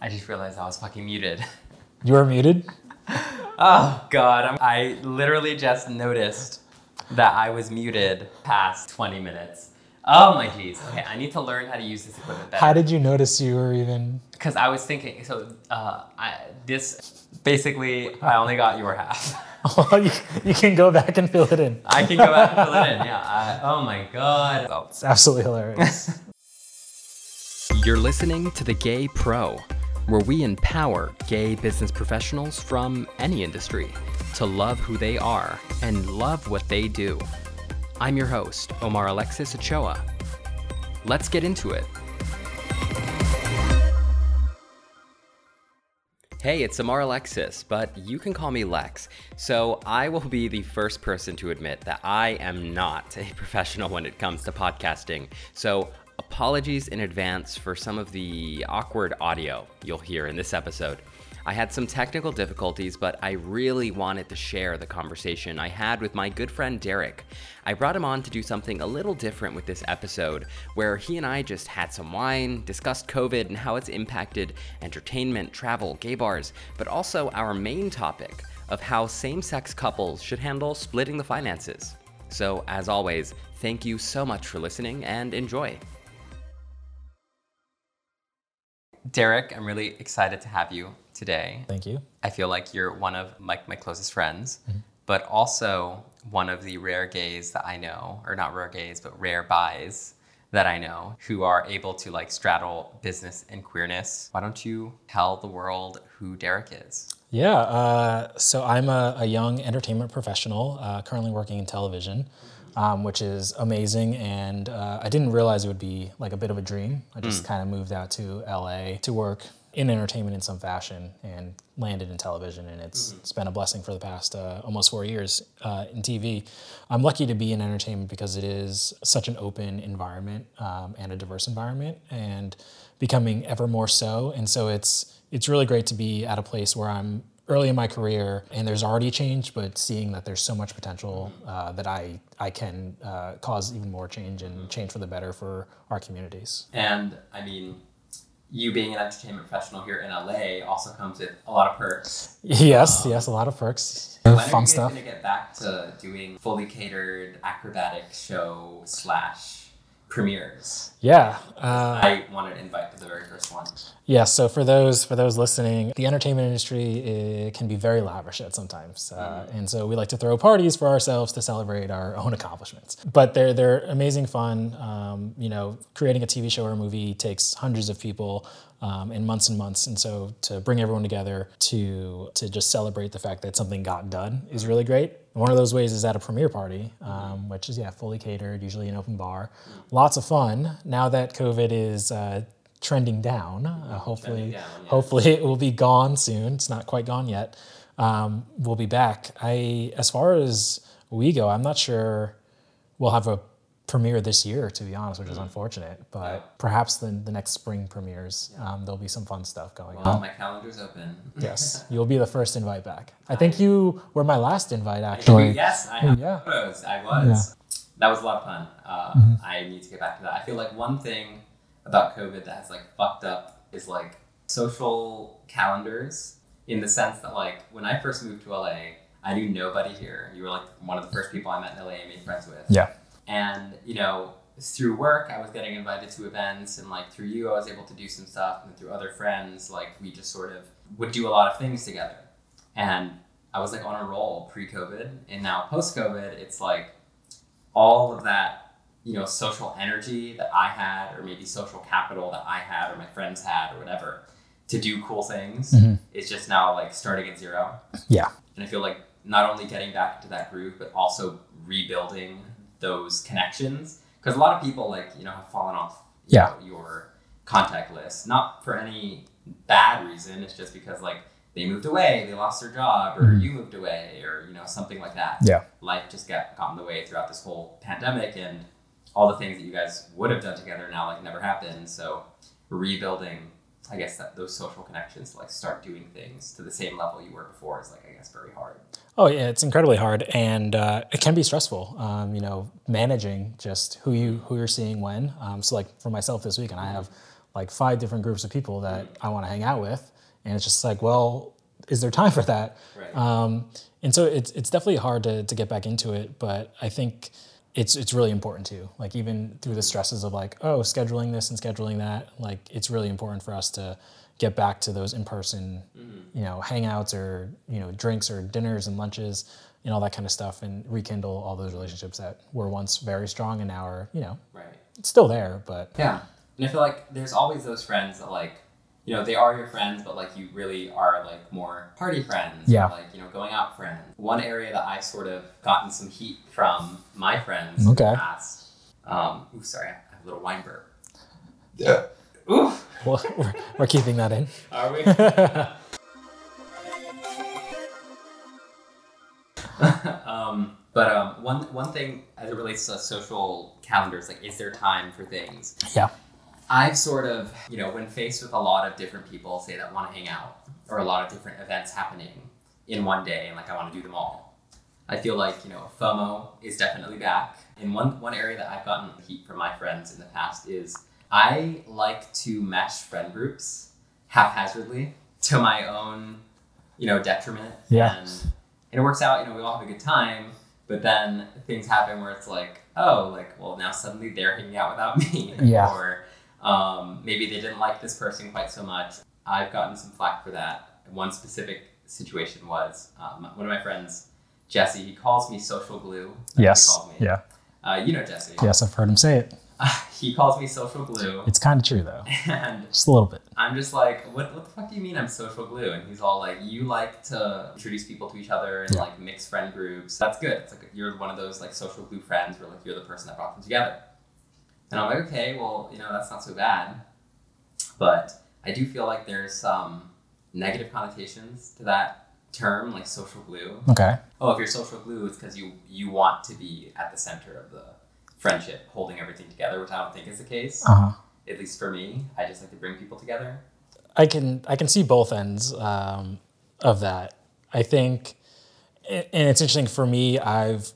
I just realized I was fucking muted. You were muted? Oh, God. I literally just noticed that I was muted past 20 minutes. Oh, my geez. Okay, I need to learn how to use this equipment better. How did you notice you were even... Because I was thinking, so I only got your half. Well, you can go back and fill it in. I can go back and fill it in, yeah. Oh, my God. Oh. It's absolutely hilarious. You're listening to The Gay Pro, where we empower gay business professionals from any industry to love who they are and love what they do. I'm your host, Omar Alexis Ochoa. Let's get into it. Hey, it's Omar Alexis, but you can call me Lex. So I will be the first person to admit that I am not a professional when it comes to podcasting. So apologies in advance for some of the awkward audio you'll hear in this episode. I had some technical difficulties, but I really wanted to share the conversation I had with my good friend Derek. I brought him on to do something a little different with this episode, where he and I just had some wine, discussed COVID and how it's impacted entertainment, travel, gay bars, but also our main topic of how same-sex couples should handle splitting the finances. So, as always, thank you so much for listening and enjoy. Derek, I'm really excited to have you today. Thank you. I feel like you're one of my closest friends, mm-hmm. but also one of the rare gays that I know, or not rare gays, but rare bis that I know, who are able to straddle business and queerness. Why don't you tell the world who Derek is? Yeah, so I'm a young entertainment professional, currently working in television. Which is amazing, and I didn't realize it would be a bit of a dream. I just kind of moved out to LA to work in entertainment in some fashion and landed in television, and it's been a blessing for the past almost 4 years in TV. I'm lucky to be in entertainment because it is such an open environment and a diverse environment, and becoming ever more so. And so it's really great to be at a place where I'm early in my career, and there's already change, but seeing that there's so much potential that I can cause even more change and change for the better for our communities. And I mean, you being an entertainment professional here in LA also comes with a lot of perks. Yes, a lot of perks. When fun stuff. Are you guys going to get back to doing fully catered acrobatic show / premieres? Yeah. I want to invite for the very first one. Yeah, so for those listening, the entertainment industry can be very lavish at sometimes. And so we like to throw parties for ourselves to celebrate our own accomplishments. But they're amazing fun. Creating a TV show or a movie takes hundreds of people and months. And so to bring everyone together to just celebrate the fact that something got done is really great. One of those ways is at a premiere party, which is fully catered, usually an open bar. Lots of fun. Now that COVID is trending down, hopefully it will be gone soon. It's not quite gone yet. We'll be back. As far as we go, I'm not sure we'll have a premiere this year, to be honest, which is unfortunate, but perhaps the next spring premieres, there'll be some fun stuff going on. My calendar's open. Yes, you'll be the first invite back. I think you were my last invite, actually. Yes, I have photos. I was. Yeah. That was a lot of fun. I need to get back to that. I feel like one thing about COVID that has fucked up is social calendars, in the sense that when I first moved to LA, I knew nobody here. You were one of the first people I met in LA and made friends with. Yeah. And, through work, I was getting invited to events, and through you, I was able to do some stuff, and through other friends, we just sort of would do a lot of things together. And I was on a roll pre-COVID, and now post-COVID, it's all of that, social energy that I had, or maybe social capital that I had, or my friends had, or whatever, to do cool things, is just now starting at zero. Yeah. And I feel not only getting back into that groove, but also rebuilding those connections, because a lot of people have fallen off your contact list, not for any bad reason. It's just because they moved away, they lost their job, or you moved away, or something like that. Yeah, life just got in the way throughout this whole pandemic, and all the things that you guys would have done together now never happened. So rebuilding, I guess, those social connections to start doing things to the same level you were before is very hard. Oh yeah, it's incredibly hard, and it can be stressful. Managing just who you're seeing when. So for myself this weekend, I have like 5 different groups of people that I want to hang out with. And it's just like, well, is there time for that? Right. And so it's definitely hard to get back into it, but I think it's really important too. Like even through the stresses of like, oh, scheduling this and scheduling that, like it's really important for us to get back to those in-person, you know, hangouts or, you know, drinks or dinners and lunches and all that kind of stuff, and rekindle all those relationships that were once very strong and now are, you know, it's still there, but yeah. And I feel like there's always those friends that like, you know, they are your friends, but like you really are like more party friends, or like, you know, going out friends. One area that I sort of gotten some heat from my friends in the past. Sorry, I have a little wine burp. Yeah. Ooh. Well, we're keeping that in. Are we? But one thing as it relates to social calendars, like, is there time for things? Yeah. I've sort of, you know, when faced with a lot of different people, say that want to hang out, or a lot of different events happening in one day, and like I want to do them all, I feel like, you know, FOMO is definitely back. And one area that I've gotten heat from my friends in the past is I like to mesh friend groups haphazardly to my own, you know, detriment. Yeah. And it works out, you know, we all have a good time, but then things happen where it's like, oh, like, well, now suddenly they're hanging out without me. Yeah. Or maybe they didn't like this person quite so much. I've gotten some flack for that. One specific situation was one of my friends, Jesse, he calls me social glue. Yes. He called me. Yeah. You know Jesse. Yes, I've heard him say it. He calls me social glue. It's kind of true, though. And just a little bit. I'm just like, what the fuck do you mean I'm social glue? And he's all like, you like to introduce people to each other and like mix friend groups. That's good. It's like you're one of those like social glue friends where like you're the person that brought them together. And I'm like, okay, well, you know, that's not so bad. But I do feel like there's some negative connotations to that term, like social glue. Okay. Oh, if you're social glue, it's because you want to be at the center of the friendship, holding everything together, which I don't think is the case. Uh-huh. At least for me, I just like to bring people together. I can see both ends of that. I think, and it's interesting for me, I've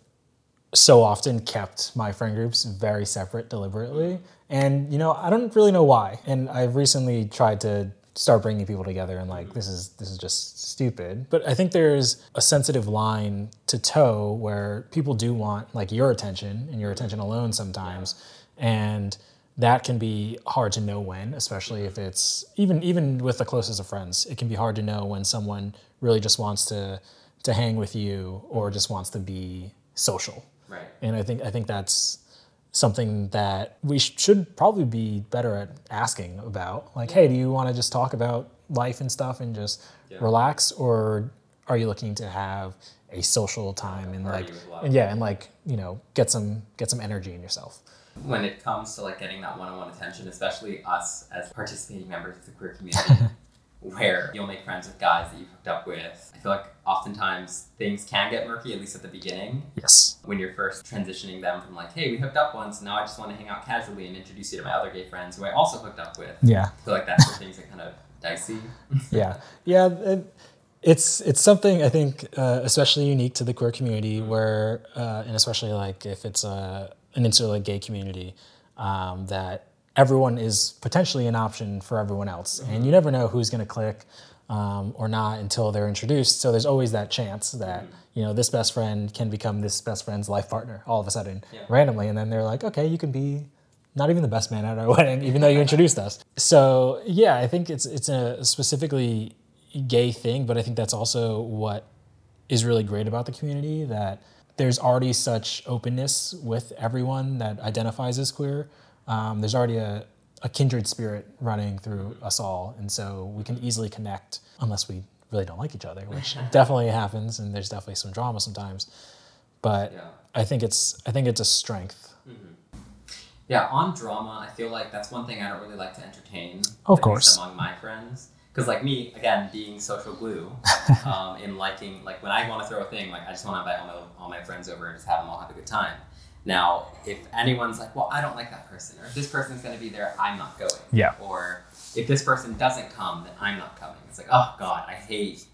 so often kept my friend groups very separate deliberately. And, you know, I don't really know why. And I've recently tried to start bringing people together and like, this is just stupid. But I think there's a sensitive line to toe where people do want like your attention and your attention alone sometimes. Yeah. And that can be hard to know when, especially if it's even with the closest of friends, it can be hard to know when someone really just wants to hang with you or just wants to be social. Right. And I think that's something that we should probably be better at asking about. Like, hey, do you want to just talk about life and stuff and just relax, or are you looking to have a social time and like, and you know, get some energy in yourself? When it comes to like getting that one-on-one attention, especially us as participating members of the queer community, where you'll make friends with guys that you've hooked up with. I feel like oftentimes things can get murky, at least at the beginning. Yes. When you're first transitioning them from like, hey, we hooked up once, now I just want to hang out casually and introduce you to my other gay friends who I also hooked up with. Yeah. I feel like that's where things are kind of dicey. Yeah. Yeah. It's something I think especially unique to the queer community where, and especially like if it's an insular gay community, that everyone is potentially an option for everyone else. And you never know who's going to click or not until they're introduced. So there's always that chance that, you know, this best friend can become this best friend's life partner all of a sudden, randomly. And then they're like, okay, you can be not even the best man at our wedding, even though you introduced us. So yeah, I think it's a specifically gay thing, but I think that's also what is really great about the community, that there's already such openness with everyone that identifies as queer. There's already a kindred spirit running through us all, and so we can easily connect unless we really don't like each other, which definitely happens, and there's definitely some drama sometimes. But I think it's a strength. Yeah, on drama, I feel like that's one thing I don't really like to entertain. Of course, among my friends, because like me, again, being social glue, and liking, like when I want to throw a thing, like I just want to invite all my friends over and just have them all have a good time. Now, if anyone's like, well, I don't like that person, or if this person's going to be there, I'm not going. Yeah. Or if this person doesn't come, then I'm not coming. It's like, oh, God, I hate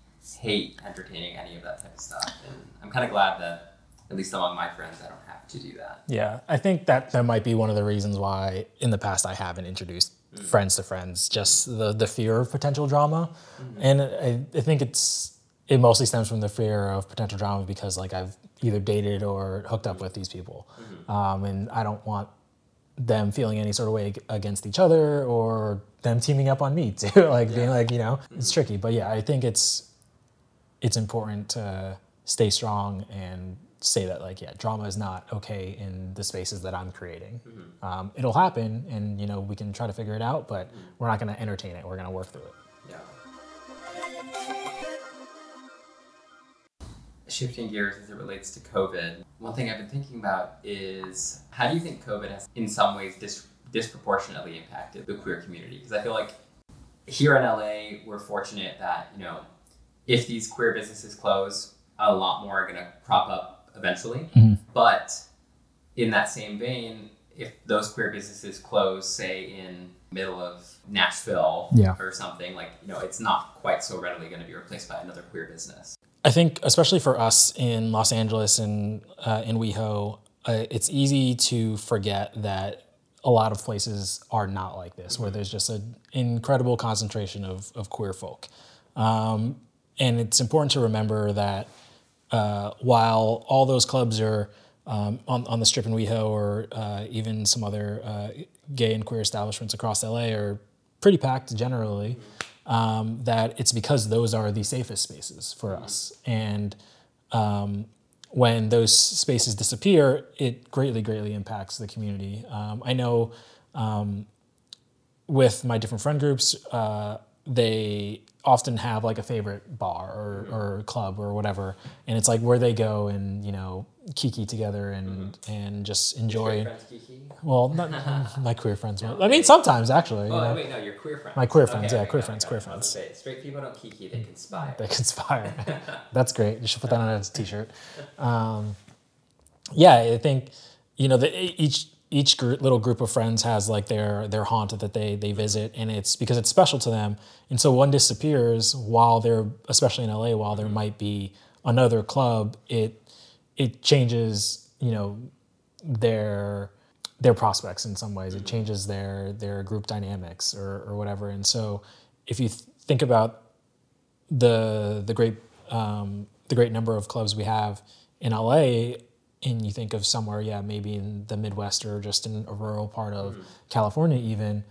entertaining any of that type of stuff. And I'm kind of glad that, at least among my friends, I don't have to do that. Yeah, I think that might be one of the reasons why in the past I haven't introduced friends to friends, just the fear of potential drama. Mm-hmm. And I think it mostly stems from the fear of potential drama because like I've either dated or hooked up with these people. Mm-hmm. And I don't want them feeling any sort of way against each other or them teaming up on me too. Like being like, you know, it's tricky. But yeah, I think it's important to stay strong and say that like, yeah, drama is not okay in the spaces that I'm creating. Mm-hmm. It'll happen and, you know, we can try to figure it out, but we're not going to entertain it. We're going to work through it. Shifting gears as it relates to COVID, one thing I've been thinking about is how do you think COVID has in some ways disproportionately impacted the queer community? Because I feel like here in LA, we're fortunate that, you know, if these queer businesses close, a lot more are going to crop up eventually. Mm-hmm. But in that same vein, if those queer businesses close, say in middle of Nashville or something, like, you know, it's not quite so readily going to be replaced by another queer business. I think, especially for us in Los Angeles and in WeHo, it's easy to forget that a lot of places are not like this, where there's just an incredible concentration of queer folk. And it's important to remember that while all those clubs are on the Strip in WeHo or even some other gay and queer establishments across LA are pretty packed generally, that it's because those are the safest spaces for us. And when those spaces disappear, it greatly, greatly impacts the community. I know with my different friend groups, they often have like a favorite bar or club or whatever. And it's like where they go and, you know, kiki together and just enjoy. Your friends kiki? Well, not my queer friends. No, I mean, sometimes actually. Oh, you know? Wait, no, your queer friends. My queer friends, okay, yeah, queer friends. Straight people don't kiki, they conspire. They conspire. That's great. You should put that on as a t-shirt. Yeah, I think, you know, each little group of friends has like their haunt that they visit, and it's because it's special to them. And so one disappears while they're, especially in LA, while there might be another club, it changes, you know, their prospects in some ways. It changes their group dynamics or whatever. And so if you think about the great number of clubs we have in LA, and you think of somewhere, maybe in the Midwest or just in a rural part of California even,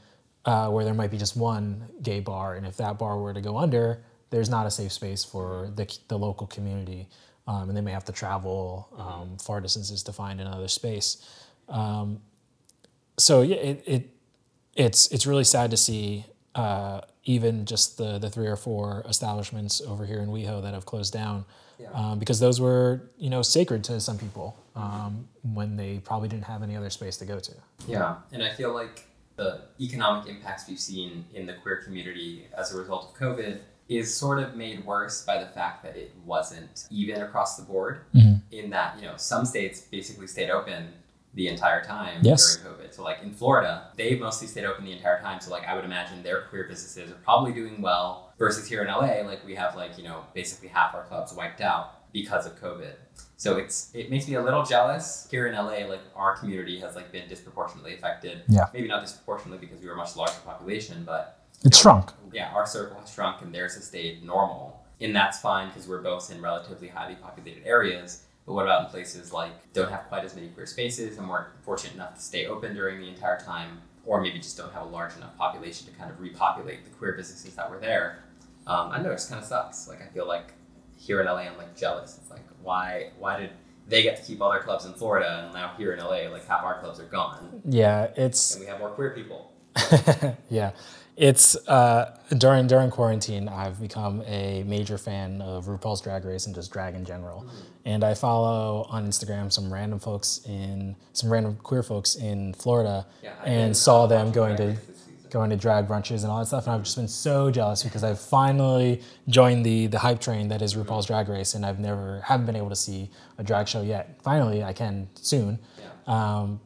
where there might be just one gay bar. And if that bar were to go under, there's not a safe space for the local community. And they may have to travel far distances to find another space. So yeah, it's really sad to see even just the 3 or 4 establishments over here in WeHo that have closed down. Yeah. Because those were, you know, sacred to some people when they probably didn't have any other space to go to. Yeah, and I feel like the economic impacts we've seen in the queer community as a result of COVID is sort of made worse by the fact that it wasn't even across the board in that, you know, some states basically stayed open the entire time during COVID. So like in Florida, they mostly stayed open the entire time. So like I would imagine their queer businesses are probably doing well versus here in LA, like we have like, you know, basically half our clubs wiped out because of COVID. So it makes me a little jealous here in LA, like our community has like been disproportionately affected. Yeah. Maybe not disproportionately because we were a much larger population, but it's shrunk. Yeah, our circle has shrunk and theirs has stayed normal. And that's fine because we're both in relatively highly populated areas. But what about in places like don't have quite as many queer spaces and weren't fortunate enough to stay open during the entire time, or maybe just don't have a large enough population to kind of repopulate the queer businesses that were there? I know it just kind of sucks. Like I feel like here in LA, I'm like jealous. It's like, why did they get to keep all their clubs in Florida and now here in LA, like half our clubs are gone? Yeah, and we have more queer people. Yeah. It's during quarantine, I've become a major fan of RuPaul's Drag Race and just drag in general. And I follow on Instagram some random queer folks in Florida and saw them going to drag brunches and all that stuff. And I've just been so jealous because I've finally joined the hype train that is RuPaul's Drag Race, and I've haven't been able to see a drag show yet. Finally, I can soon. Yeah.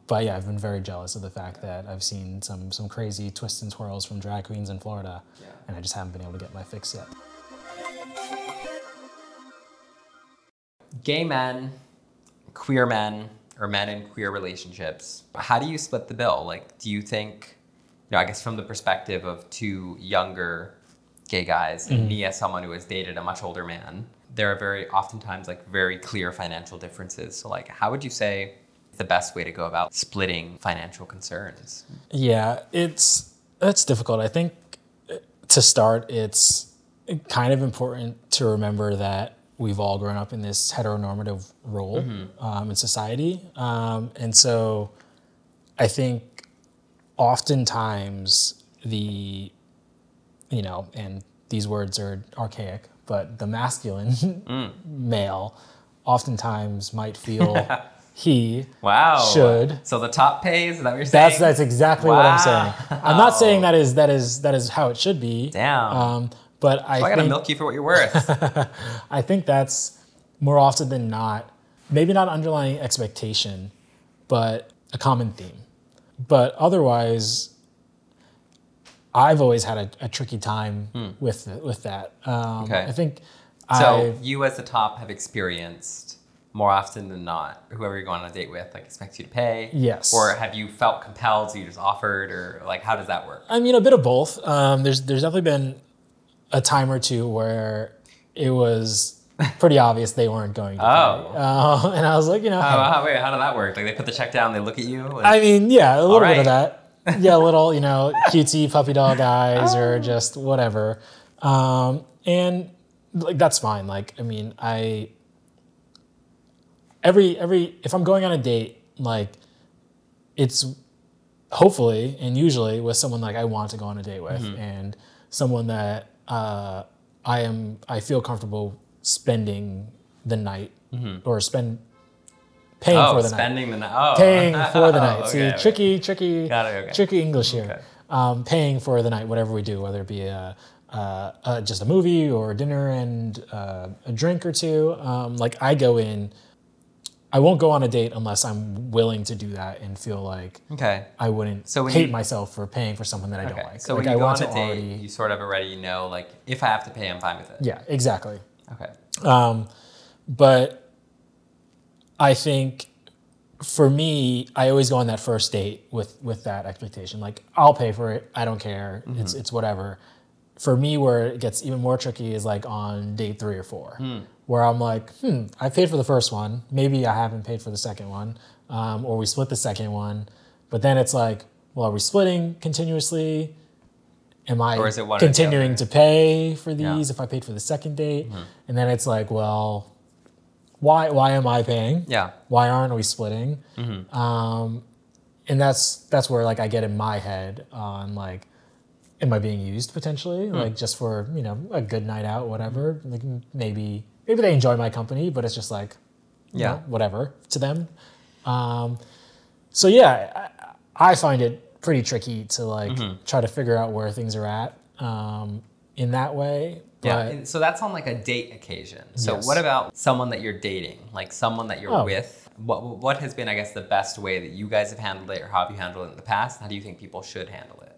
But yeah, I've been very jealous of the fact that I've seen some crazy twists and twirls from drag queens in Florida, and I just haven't been able to get my fix yet. Gay men, queer men, or men in queer relationships, how do you split the bill? Like, do you think you know, I guess from the perspective of two younger gay guys, and me as someone who has dated a much older man, there are oftentimes like very clear financial differences. So like, how would you say the best way to go about splitting financial concerns? Yeah, it's difficult. I think to start, it's kind of important to remember that we've all grown up in this heteronormative role in society. And so I think oftentimes and these words are archaic, but the masculine male oftentimes might feel he should. So the top pay, is that what you're saying? That's exactly what I'm saying. I'm not saying that is how it should be. Damn. But I gotta milk you for what you're worth. I think that's more often than not, maybe not underlying expectation, but a common theme. But otherwise, I've always had a tricky time with that. Okay. I think so you as the top have experienced more often than not, whoever you're going on a date with, like, expects you to pay? Yes. Or have you felt compelled, so you just offered, or like, how does that work? I mean, a bit of both. There's definitely been a time or two where it was pretty obvious they weren't going to pay. And I was like, wait, how did that work? Like, they put the check down, they look at you? Like, I mean, yeah, a little bit of that. Yeah, little, cutesy puppy dog eyes or just whatever. And like, that's fine. Like, I mean, if I'm going on a date, like, it's hopefully and usually with someone like I want to go on a date with and someone that I feel comfortable spending the night or paying for the night. Paying for the night. See, okay. Tricky, tricky English here. Okay. Paying for the night, whatever we do, whether it be just a movie or dinner and a drink or two. Like, I won't go on a date unless I'm willing to do that and feel like I wouldn't hate myself for paying for something that I don't like. So like, when you go on a date, you sort of already know, like, if I have to pay, I'm fine with it. Yeah, exactly. Okay. But I think for me, I always go on that first date with that expectation. Like, I'll pay for it. I don't care. It's whatever. For me, where it gets even more tricky is like on date 3 or 4, where I'm like, I paid for the first one. Maybe I haven't paid for the second one, or we split the second one. But then it's like, well, are we splitting continuously? Am I continuing to pay for these if I paid for the second date? And then it's like, well, why am I paying? Yeah. Why aren't we splitting? And that's where like I get in my head on like, am I being used potentially? Like, just for, a good night out, whatever. Like, maybe they enjoy my company, but it's just like, know, whatever to them. So yeah, I find it pretty tricky to like try to figure out where things are at in that way. But yeah, and so that's on like a date occasion. So what about someone that you're dating? Like, someone that you're with? What has been, I guess, the best way that you guys have handled it, or how have you handled it in the past? How do you think people should handle it?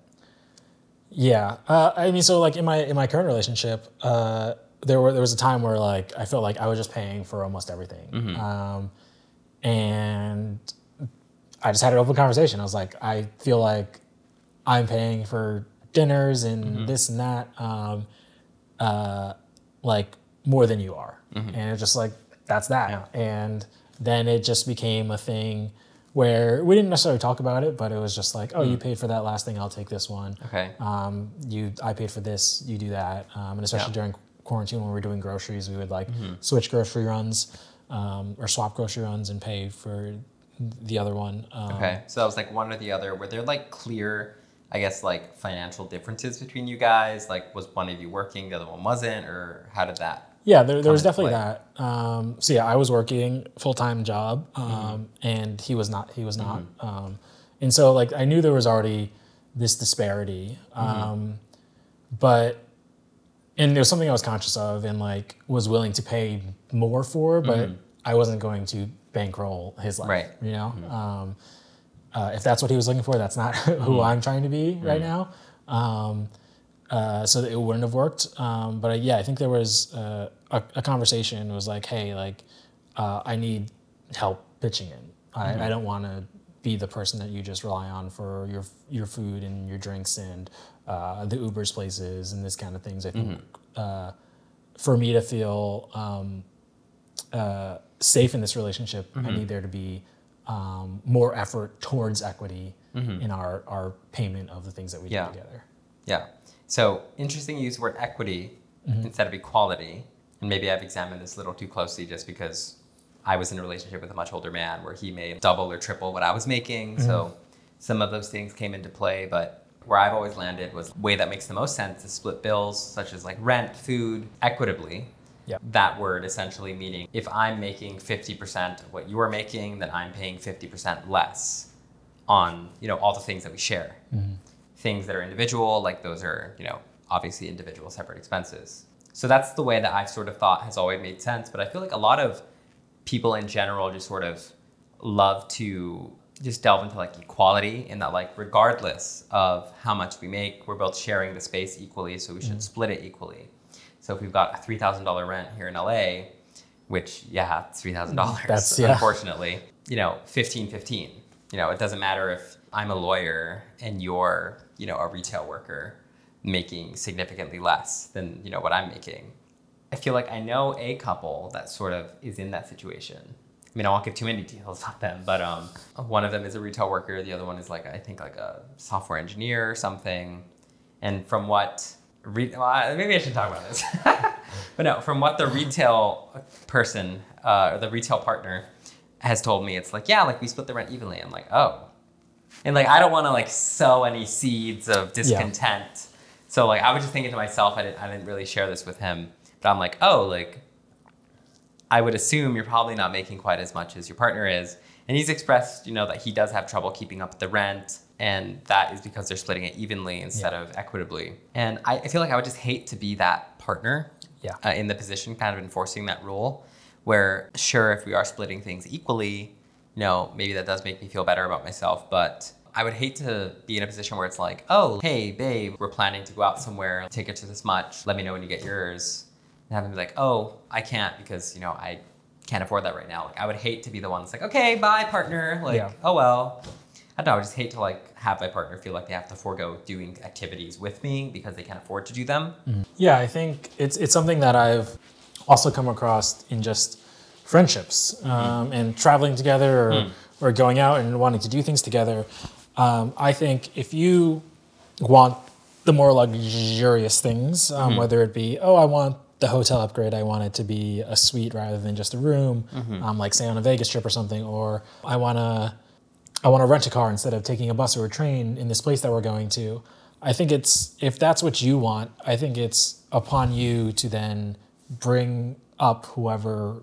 Yeah, I mean, so like in my current relationship, there was a time where like I felt like I was just paying for almost everything, and I just had an open conversation. I was like, I feel like I'm paying for dinners and this and that, like more than you are, and it's just like that's that. Yeah. And then it just became a thing where we didn't necessarily talk about it, but it was just like, oh, you paid for that last thing, I'll take this one. Okay. I paid for this, you do that. And especially during quarantine when we were doing groceries, we would like switch grocery runs or swap grocery runs and pay for the other one. So that was like one or the other. Were there like clear, I guess, like financial differences between you guys? Like, was one of you working, the other one wasn't, or how did that? Yeah, there was definitely that. So yeah, I was working full-time job, and he was not. And so like I knew there was already this disparity, but it was something I was conscious of and like was willing to pay more for, but I wasn't going to bankroll his life, right. If that's what he was looking for, that's not who I'm trying to be right now. So that it wouldn't have worked. But I think there was a conversation. It was like, hey, like, I need help pitching in. I don't want to be the person that you just rely on for your food and your drinks and the Uber's places and this kind of things. I think for me to feel safe in this relationship, I need there to be more effort towards equity in our payment of the things that we do together. Yeah. So interesting you use the word equity instead of equality. And maybe I've examined this a little too closely just because I was in a relationship with a much older man where he made double or triple what I was making. So some of those things came into play, but where I've always landed was the way that makes the most sense is split bills such as like rent, food, equitably. Yeah. That word essentially meaning if I'm making 50% of what you're making, then I'm paying 50% less on, you know, all the things that we share. Things that are individual, like those are, you know, obviously individual separate expenses. So that's the way that I've sort of thought has always made sense. But I feel like a lot of people in general just sort of love to just delve into like equality in that like regardless of how much we make, we're both sharing the space equally, so we should split it equally. So if we've got a $3,000 rent here in LA, which it's $3,000, unfortunately, you know, 15, you know, it doesn't matter if I'm a lawyer and you're, you know, a retail worker making significantly less than, you know, what I'm making. I feel like I know a couple that sort of is in that situation. I mean, I won't give too many details about them, but one of them is a retail worker. The other one is like, I think like a software engineer or something. And from what, maybe I should talk about this, but no, from what the retail person or the retail partner has told me, it's like, yeah, like we split the rent evenly. I'm like, oh. And like, I don't want to like sow any seeds of discontent. Yeah. So like, I was just thinking to myself, I didn't really share this with him. But I'm like, oh, like, I would assume you're probably not making quite as much as your partner is. And he's expressed, you know, that he does have trouble keeping up with the rent. And that is because they're splitting it evenly instead of equitably. And I feel like I would just hate to be that partner in the position, kind of enforcing that rule where, sure, if we are splitting things equally, you know, maybe that does make me feel better about myself. But I would hate to be in a position where it's like, oh, hey, babe, we're planning to go out somewhere, tickets are this much, let me know when you get yours. And have them be like, oh, I can't because, you know, I can't afford that right now. Like, I would hate to be the one that's like, okay, bye, partner. Like, oh, well. I don't know. I just hate to, like, have my partner feel like they have to forego doing activities with me because they can't afford to do them. Yeah, I think it's something that I've also come across in just friendships and traveling together or going out and wanting to do things together. I think if you want the more luxurious things, whether it be, oh, I want the hotel upgrade, I want it to be a suite rather than just a room, like say on a Vegas trip or something, or I want to rent a car instead of taking a bus or a train in this place that we're going to. I think it's, if that's what you want, I think it's upon you to then bring up whoever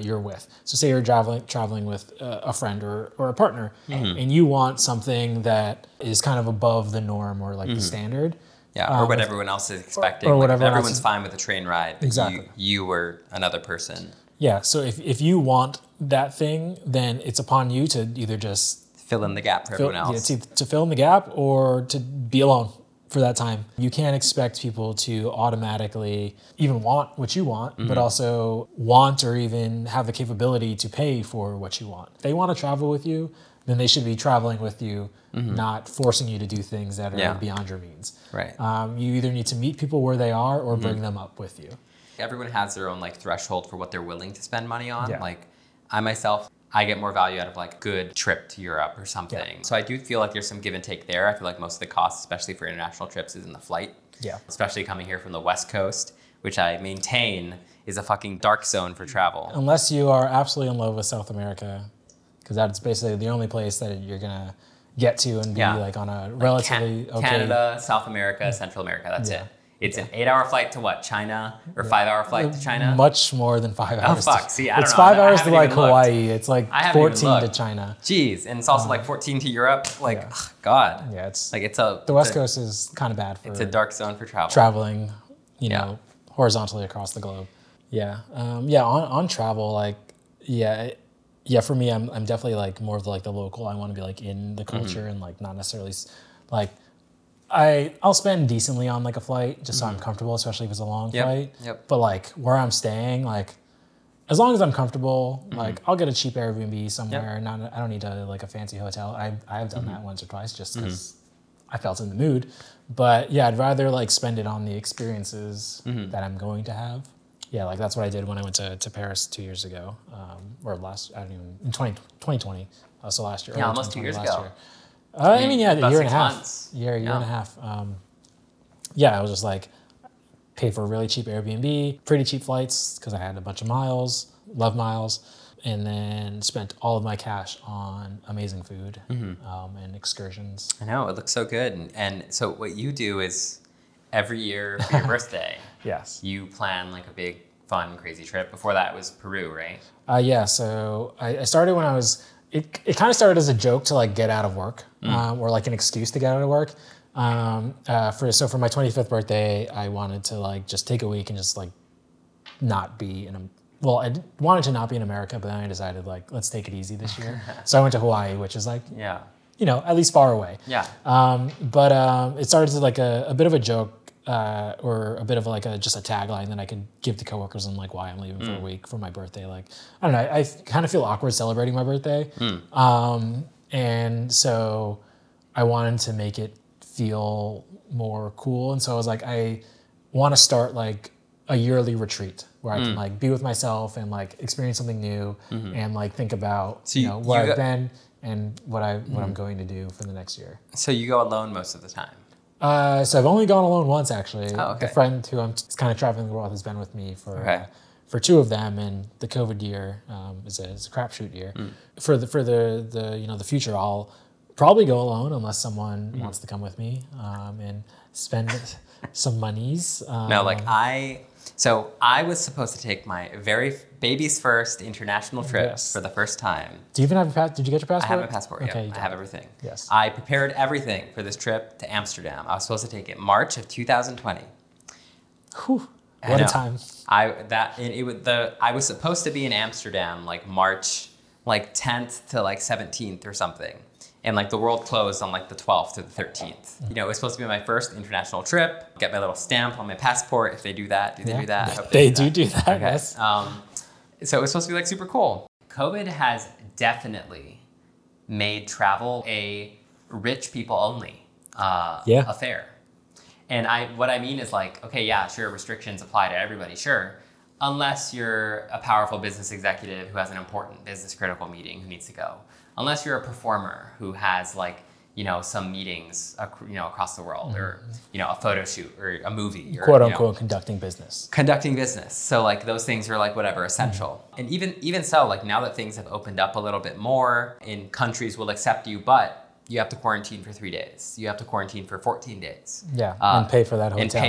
you're with. So say you're traveling with a friend or a partner, and you want something that is kind of above the norm or like the standard. Yeah, or what everyone else is expecting. Or whatever, like, everyone's fine with a train ride. Exactly. You were another person. Yeah, so if you want that thing, then it's upon you to either just fill in the gap for everyone else. Yeah, to fill in the gap or to be alone for that time. You can't expect people to automatically even want what you want, but also want or even have the capability to pay for what you want. If they want to travel with you, then they should be traveling with you, not forcing you to do things that are beyond your means. Right. You either need to meet people where they are or bring them up with you. Everyone has their own like threshold for what they're willing to spend money on. Yeah. Like I get more value out of like good trip to Europe or something. Yeah. So I do feel like there's some give and take there. I feel like most of the cost, especially for international trips, is in the flight. Yeah. Especially coming here from the West Coast, which I maintain is a fucking dark zone for travel. Unless you are absolutely in love with South America. Because that's basically the only place that you're going to get to and be like on a relatively Canada, South America, Central America, that's it. It's an 8-hour flight to what, China? Or 5-hour flight to China? Much more than 5 hours. Oh, fuck. See, I don't know. It's 5 hours to like Hawaii. It's like 14 to China. Jeez. And it's also like 14 to Europe. Like, ugh, God. Yeah, it's like the West Coast is kind of bad for it's a dark zone for travel. Traveling, you know, horizontally across the globe. Yeah. On travel, like, for me, I'm definitely like more of like the local. I want to be like in the culture and like not necessarily like I'll spend decently on like a flight just so I'm comfortable, especially if it's a long flight. But like where I'm staying, like as long as I'm comfortable, mm-hmm. like I'll get a cheap Airbnb somewhere. Yep. I don't need to like a fancy hotel. I've done mm-hmm. that once or twice just because mm-hmm. I felt in the mood. But yeah, I'd rather like spend it on the experiences mm-hmm. that I'm going to have. Yeah, like that's what I did when I went to Paris 2 years ago, or last, I don't even, in 2020, so last year. Yeah, almost 2 years ago. Year. A year and a half. Months. Year and a half. Yeah, I was just like, pay for a really cheap Airbnb, pretty cheap flights, because I had a bunch of miles, love miles, and then spent all of my cash on amazing food mm-hmm. And excursions. I know, it looks so good. And so what you do is... every year for your birthday, yes, you plan like a big, fun, crazy trip. Before that was Peru, right? Yeah. So I started when I was. It kind of started as a joke to like get out of work, or like an excuse to get out of work. For my 25th birthday, I wanted to like just take a week and just like not be in a. Well, I wanted to not be in America, but then I decided like let's take it easy this year. So I went to Hawaii, which is like yeah, you know, at least far away. Yeah. But it started as like a bit of a joke. Or a bit of like just a tagline that I could give to coworkers on like why I'm leaving for a week for my birthday. Like, I don't know, I kind of feel awkward celebrating my birthday. And so I wanted to make it feel more cool. And so I was like, I want to start like a yearly retreat where I can like be with myself and like experience something new and like think about where I've been and what I'm going to do for the next year. So you go alone most of the time? So I've only gone alone once, actually. Oh, okay. The friend who I'm kind of traveling the world has been with me for two of them, and the COVID year is a crapshoot year. For the future, I'll probably go alone unless someone wants to come with me and spend some monies. So I was supposed to take my very baby's first international trip for the first time. Do you even have a passport? Did you get your passport? I have a passport, okay, yeah. I have everything. Yes. I prepared everything for this trip to Amsterdam. I was supposed to take it March of 2020. Whew. What a time. I was supposed to be in Amsterdam like March like 10th to like 17th or something. And like the world closed on like the 12th to the 13th. You know, it was supposed to be my first international trip. Get my little stamp on my passport. If they do that, do they do that? I hope they do that. Okay. Yes. So it was supposed to be like super cool. COVID has definitely made travel a rich people only affair. And what I mean is like, okay, yeah, sure, restrictions apply to everybody, sure. Unless you're a powerful business executive who has an important business critical meeting who needs to go. Unless you're a performer who has like, you know, some meetings, across the world or, you know, a photo shoot or a movie. Or, quote unquote, conducting business. So like those things are like whatever, essential. Mm-hmm. And even so, like now that things have opened up a little bit more and countries will accept you, but you have to quarantine for 3 days. You have to quarantine for 14 days. Yeah, and pay for that hotel. Yeah.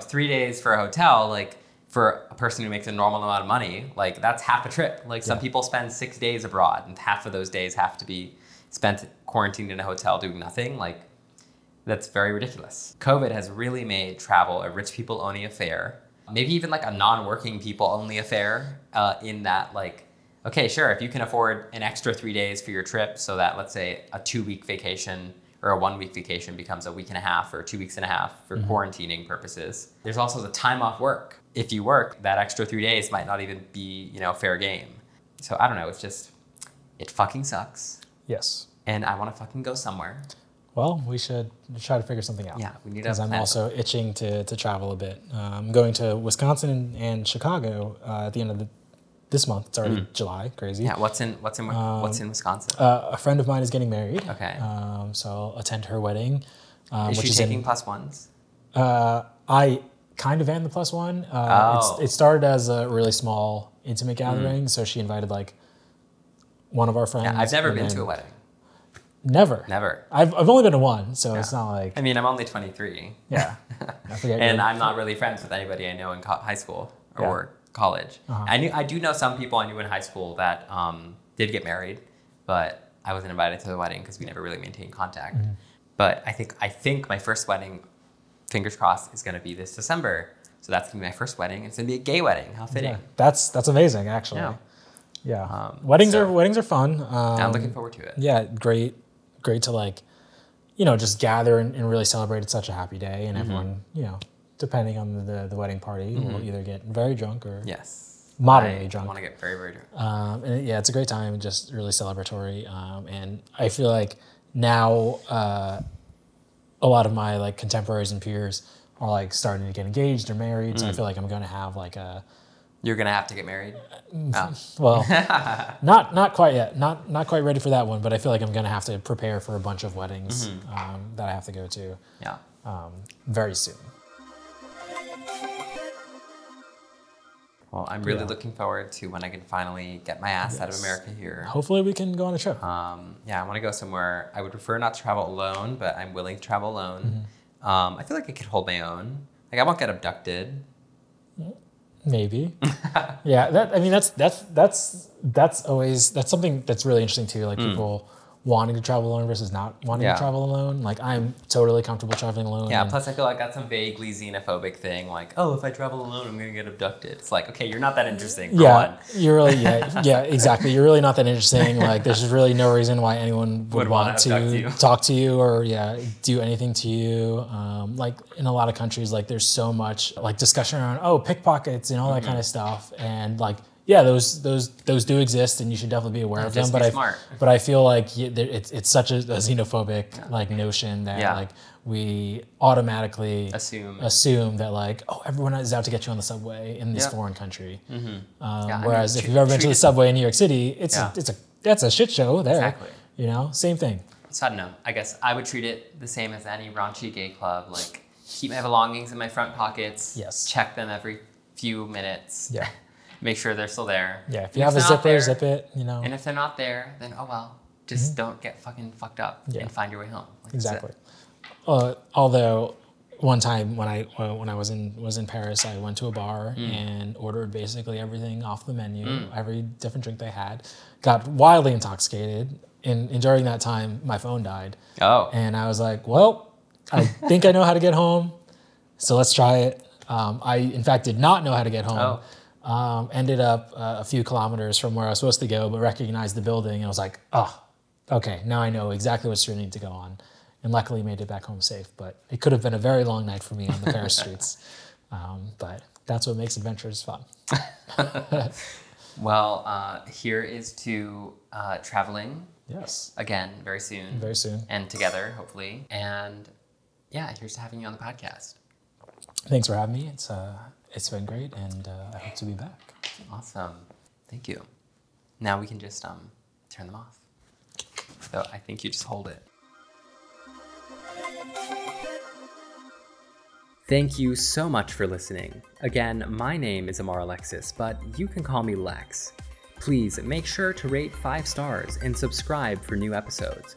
3 days for a hotel, like, for a person who makes a normal amount of money, like that's half a trip. Like some people spend 6 days abroad and half of those days have to be spent quarantined in a hotel doing nothing. Like that's very ridiculous. COVID has really made travel a rich people only affair, maybe even like a non-working people only affair in that like, okay, sure, if you can afford an extra 3 days for your trip so that let's say a 2-week vacation or a 1-week vacation becomes a week and a half or 2 weeks and a half for quarantining purposes. There's also the time off work. If you work, that extra 3 days might not even be, fair game. So I don't know. It's just, it fucking sucks. Yes. And I want to fucking go somewhere. Well, we should try to figure something out. Yeah, we need to. Because I'm also itching to travel a bit. I'm going to Wisconsin and Chicago at the end of this month. It's already July. Crazy. Yeah. What's in Wisconsin? A friend of mine is getting married. Okay. So I'll attend her wedding. Is she taking plus ones? I kind of and the plus one. It started as a really small, intimate gathering. So she invited like one of our friends. Yeah, I've never been to a wedding. Never. I've only been to one, so it's not like. I mean, I'm only 23. Yeah. And I'm not really friends with anybody I know in high school or college. Uh-huh. I do know some people I knew in high school that did get married, but I wasn't invited to the wedding because we never really maintained contact. Mm-hmm. But I think my first wedding, fingers crossed, is going to be this December. So that's going to be my first wedding. It's going to be a gay wedding. How fitting. Yeah, that's amazing, actually. Yeah. Weddings are fun. I'm looking forward to it. Yeah, great to like, just gather and really celebrate. It's such a happy day, and everyone, depending on the wedding party, will either get very drunk or modern-day drunk. I want to get very, very drunk. And yeah, it's a great time, just really celebratory. And I feel like now a lot of my like contemporaries and peers are like starting to get engaged or married. So I feel like I'm going to have like a... You're going to have to get married? Oh. Well, not quite yet. Not quite ready for that one, but I feel like I'm going to have to prepare for a bunch of weddings that I have to go to very soon. Well, I'm really looking forward to when I can finally get my ass out of America here. Hopefully we can go on a trip. I want to go somewhere. I would prefer not to travel alone, but I'm willing to travel alone. Mm-hmm. I feel like I could hold my own. Like I won't get abducted. Maybe. That's something that's really interesting too. Like people wanting to travel alone versus not wanting to travel alone. Like I'm totally comfortable traveling alone. Yeah. Plus I feel like that's some vaguely xenophobic thing. Like, oh, if I travel alone, I'm going to get abducted. It's like, okay, you're not that interesting. Exactly. You're really not that interesting. Like there's really no reason why anyone would want to talk to you or do anything to you. Like in a lot of countries, like there's so much like discussion around, oh, pickpockets and all that kind of stuff. And like, yeah, those do exist, and you should definitely be aware of them. But I feel like it's such a xenophobic notion that like we automatically assume that like, oh, everyone is out to get you on the subway in this foreign country. Mm-hmm. Whereas if you've ever been to the subway in New York City, that's a shit show there. Exactly. You know, same thing. So I don't know. I guess I would treat it the same as any raunchy gay club. Like keep my belongings in my front pockets. Yes. Check them every few minutes. Yeah. Make sure they're still there. Yeah, if you have a zipper, zip it, you know. And if they're not there, then oh well. Just don't get fucking fucked up and find your way home. Like, exactly. Although one time when I was in Paris, I went to a bar and ordered basically everything off the menu, every different drink they had. Got wildly intoxicated, and during that time, my phone died. Oh. And I was like, well, I think I know how to get home, so let's try it. I, in fact, did not know how to get home. Oh. Ended up a few kilometers from where I was supposed to go, but recognized the building and I was like, oh, okay, now I know exactly what street I need to go on. And luckily made it back home safe, but it could have been a very long night for me on the Paris streets. But that's what makes adventures fun. Well, here is to traveling. Yes. Again, very soon. Very soon. And together, hopefully. And yeah, here's to having you on the podcast. Thanks for having me. It's been great, and I hope to be back. Awesome. Thank you. Now we can just turn them off. So I think you just hold it. Thank you so much for listening. Again, my name is Omar Alexis, but you can call me Lex. Please make sure to rate 5 stars and subscribe for new episodes.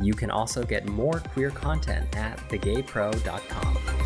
You can also get more queer content at thegaypro.com.